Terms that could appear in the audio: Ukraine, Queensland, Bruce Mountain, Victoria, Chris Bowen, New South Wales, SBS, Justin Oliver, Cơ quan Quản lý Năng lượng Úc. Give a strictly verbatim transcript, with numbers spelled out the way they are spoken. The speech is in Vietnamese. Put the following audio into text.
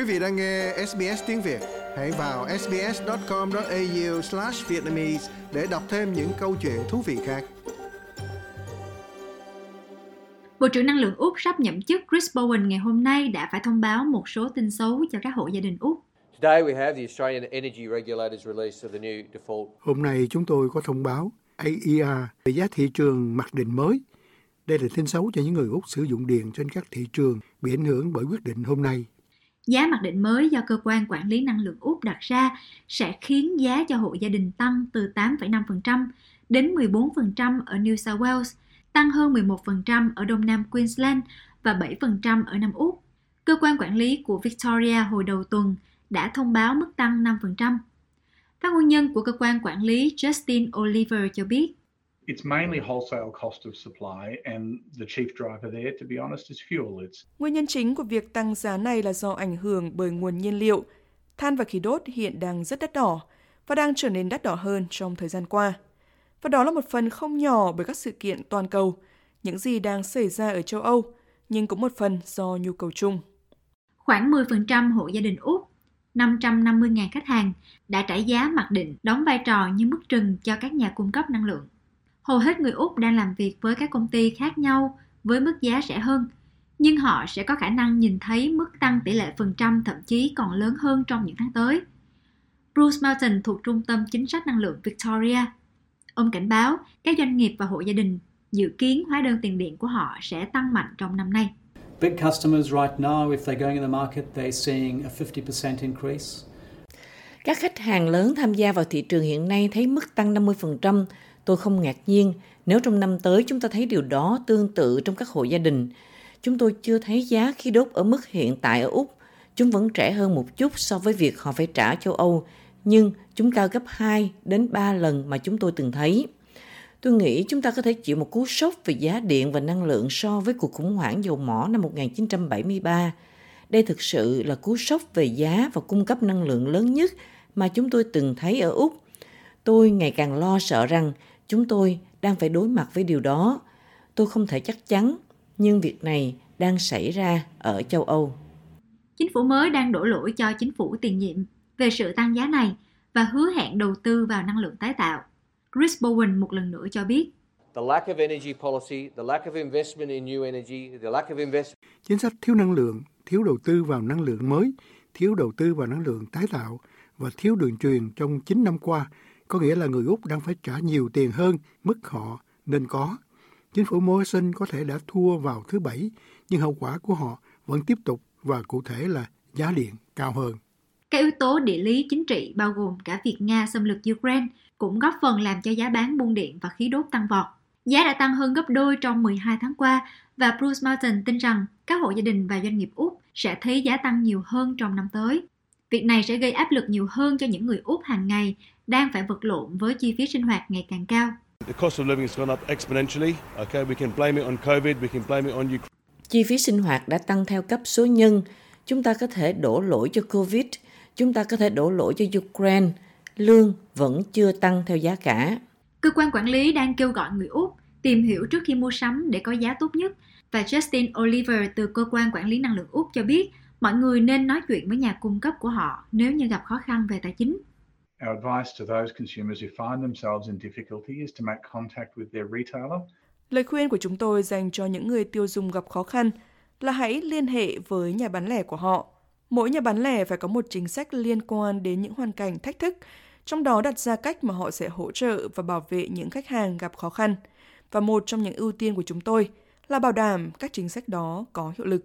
Quý vị đang nghe ét bê ét tiếng Việt. Hãy vào ét bê ét chấm com chấm a u slash vietnamese để đọc thêm những câu chuyện thú vị khác. Bộ trưởng Năng lượng Úc sắp nhậm chức Chris Bowen ngày hôm nay đã phải thông báo một số tin xấu cho các hộ gia đình Úc. Hôm nay chúng tôi có thông báo a e rờ về giá thị trường mặc định mới. Đây là tin xấu cho những người Úc sử dụng điện trên các thị trường bị ảnh hưởng bởi quyết định hôm nay. Giá mặc định mới do Cơ quan Quản lý Năng lượng Úc đặt ra sẽ khiến giá cho hộ gia đình tăng từ tám phẩy năm phần trăm đến mười bốn phần trăm ở New South Wales, tăng hơn mười một phần trăm ở Đông Nam Queensland và bảy phần trăm ở Nam Úc. Cơ quan quản lý của Victoria hồi đầu tuần đã thông báo mức tăng năm phần trăm. Phát ngôn nhân của Cơ quan Quản lý Justin Oliver cho biết, It's mainly wholesale cost of supply and the chief driver there, to be honest, is fuel. It's... Nguyên nhân chính của việc tăng giá này là do ảnh hưởng bởi nguồn nhiên liệu. Than và khí đốt hiện đang rất đắt đỏ và đang trở nên đắt đỏ hơn trong thời gian qua. Và đó là một phần không nhỏ bởi các sự kiện toàn cầu, những gì đang xảy ra ở châu Âu, nhưng cũng một phần do nhu cầu chung. Khoảng mười phần trăm hộ gia đình Úc, năm trăm năm mươi nghìn khách hàng, đã trả giá mặc định đóng vai trò như mức trừng cho các nhà cung cấp năng lượng. Hầu hết người Úc đang làm việc với các công ty khác nhau với mức giá rẻ hơn, nhưng họ sẽ có khả năng nhìn thấy mức tăng tỷ lệ phần trăm thậm chí còn lớn hơn trong những tháng tới. Bruce Mountain thuộc Trung tâm Chính sách Năng lượng Victoria. Ông cảnh báo các doanh nghiệp và hộ gia đình dự kiến hóa đơn tiền điện của họ sẽ tăng mạnh trong năm nay. Big customers right now, if they're going in the market, they're seeing a fifty percent increase. Các khách hàng lớn tham gia vào thị trường hiện nay thấy mức tăng năm mươi phần trăm. Tôi không ngạc nhiên nếu trong năm tới chúng ta thấy điều đó tương tự trong các hộ gia đình. Chúng tôi chưa thấy giá khí đốt ở mức hiện tại ở Úc. Chúng vẫn rẻ hơn một chút so với việc họ phải trả châu Âu, nhưng chúng cao gấp hai đến ba lần mà chúng tôi từng thấy. Tôi nghĩ chúng ta có thể chịu một cú sốc về giá điện và năng lượng so với cuộc khủng hoảng dầu mỏ năm một chín bảy ba. Đây thực sự là cú sốc về giá và cung cấp năng lượng lớn nhất mà chúng tôi từng thấy ở Úc. Tôi ngày càng lo sợ rằng chúng tôi đang phải đối mặt với điều đó. Tôi không thể chắc chắn, nhưng việc này đang xảy ra ở châu Âu. Chính phủ mới đang đổ lỗi cho chính phủ tiền nhiệm về sự tăng giá này và hứa hẹn đầu tư vào năng lượng tái tạo. Chris Bowen một lần nữa cho biết. Chính sách thiếu năng lượng, thiếu đầu tư vào năng lượng mới, thiếu đầu tư vào năng lượng tái tạo và thiếu đường truyền trong chín năm qua có nghĩa là người Úc đang phải trả nhiều tiền hơn mức họ nên có. Chính phủ Morrison có thể đã thua vào thứ Bảy, nhưng hậu quả của họ vẫn tiếp tục và cụ thể là giá điện cao hơn. Các yếu tố địa lý chính trị bao gồm cả việc Nga xâm lược Ukraine cũng góp phần làm cho giá bán buôn điện và khí đốt tăng vọt. Giá đã tăng hơn gấp đôi trong mười hai tháng qua và Bruce Mountain tin rằng các hộ gia đình và doanh nghiệp Úc sẽ thấy giá tăng nhiều hơn trong năm tới. Việc này sẽ gây áp lực nhiều hơn cho những người Úc hàng ngày đang phải vật lộn với chi phí sinh hoạt ngày càng cao. Chi phí sinh hoạt đã tăng theo cấp số nhân. Chúng ta có thể đổ lỗi cho Covid, chúng ta có thể đổ lỗi cho Ukraine. Lương vẫn chưa tăng theo giá cả. Cơ quan quản lý đang kêu gọi người Úc tìm hiểu trước khi mua sắm để có giá tốt nhất. Và Justin Oliver từ Cơ quan Quản lý Năng lượng Úc cho biết mọi người nên nói chuyện với nhà cung cấp của họ nếu như gặp khó khăn về tài chính. Lời khuyên của chúng tôi dành cho những người tiêu dùng gặp khó khăn là hãy liên hệ với nhà bán lẻ của họ. Mỗi nhà bán lẻ phải có một chính sách liên quan đến những hoàn cảnh thách thức, trong đó đặt ra cách mà họ sẽ hỗ trợ và bảo vệ những khách hàng gặp khó khăn. Và một trong những ưu tiên của chúng tôi là bảo đảm các chính sách đó có hiệu lực.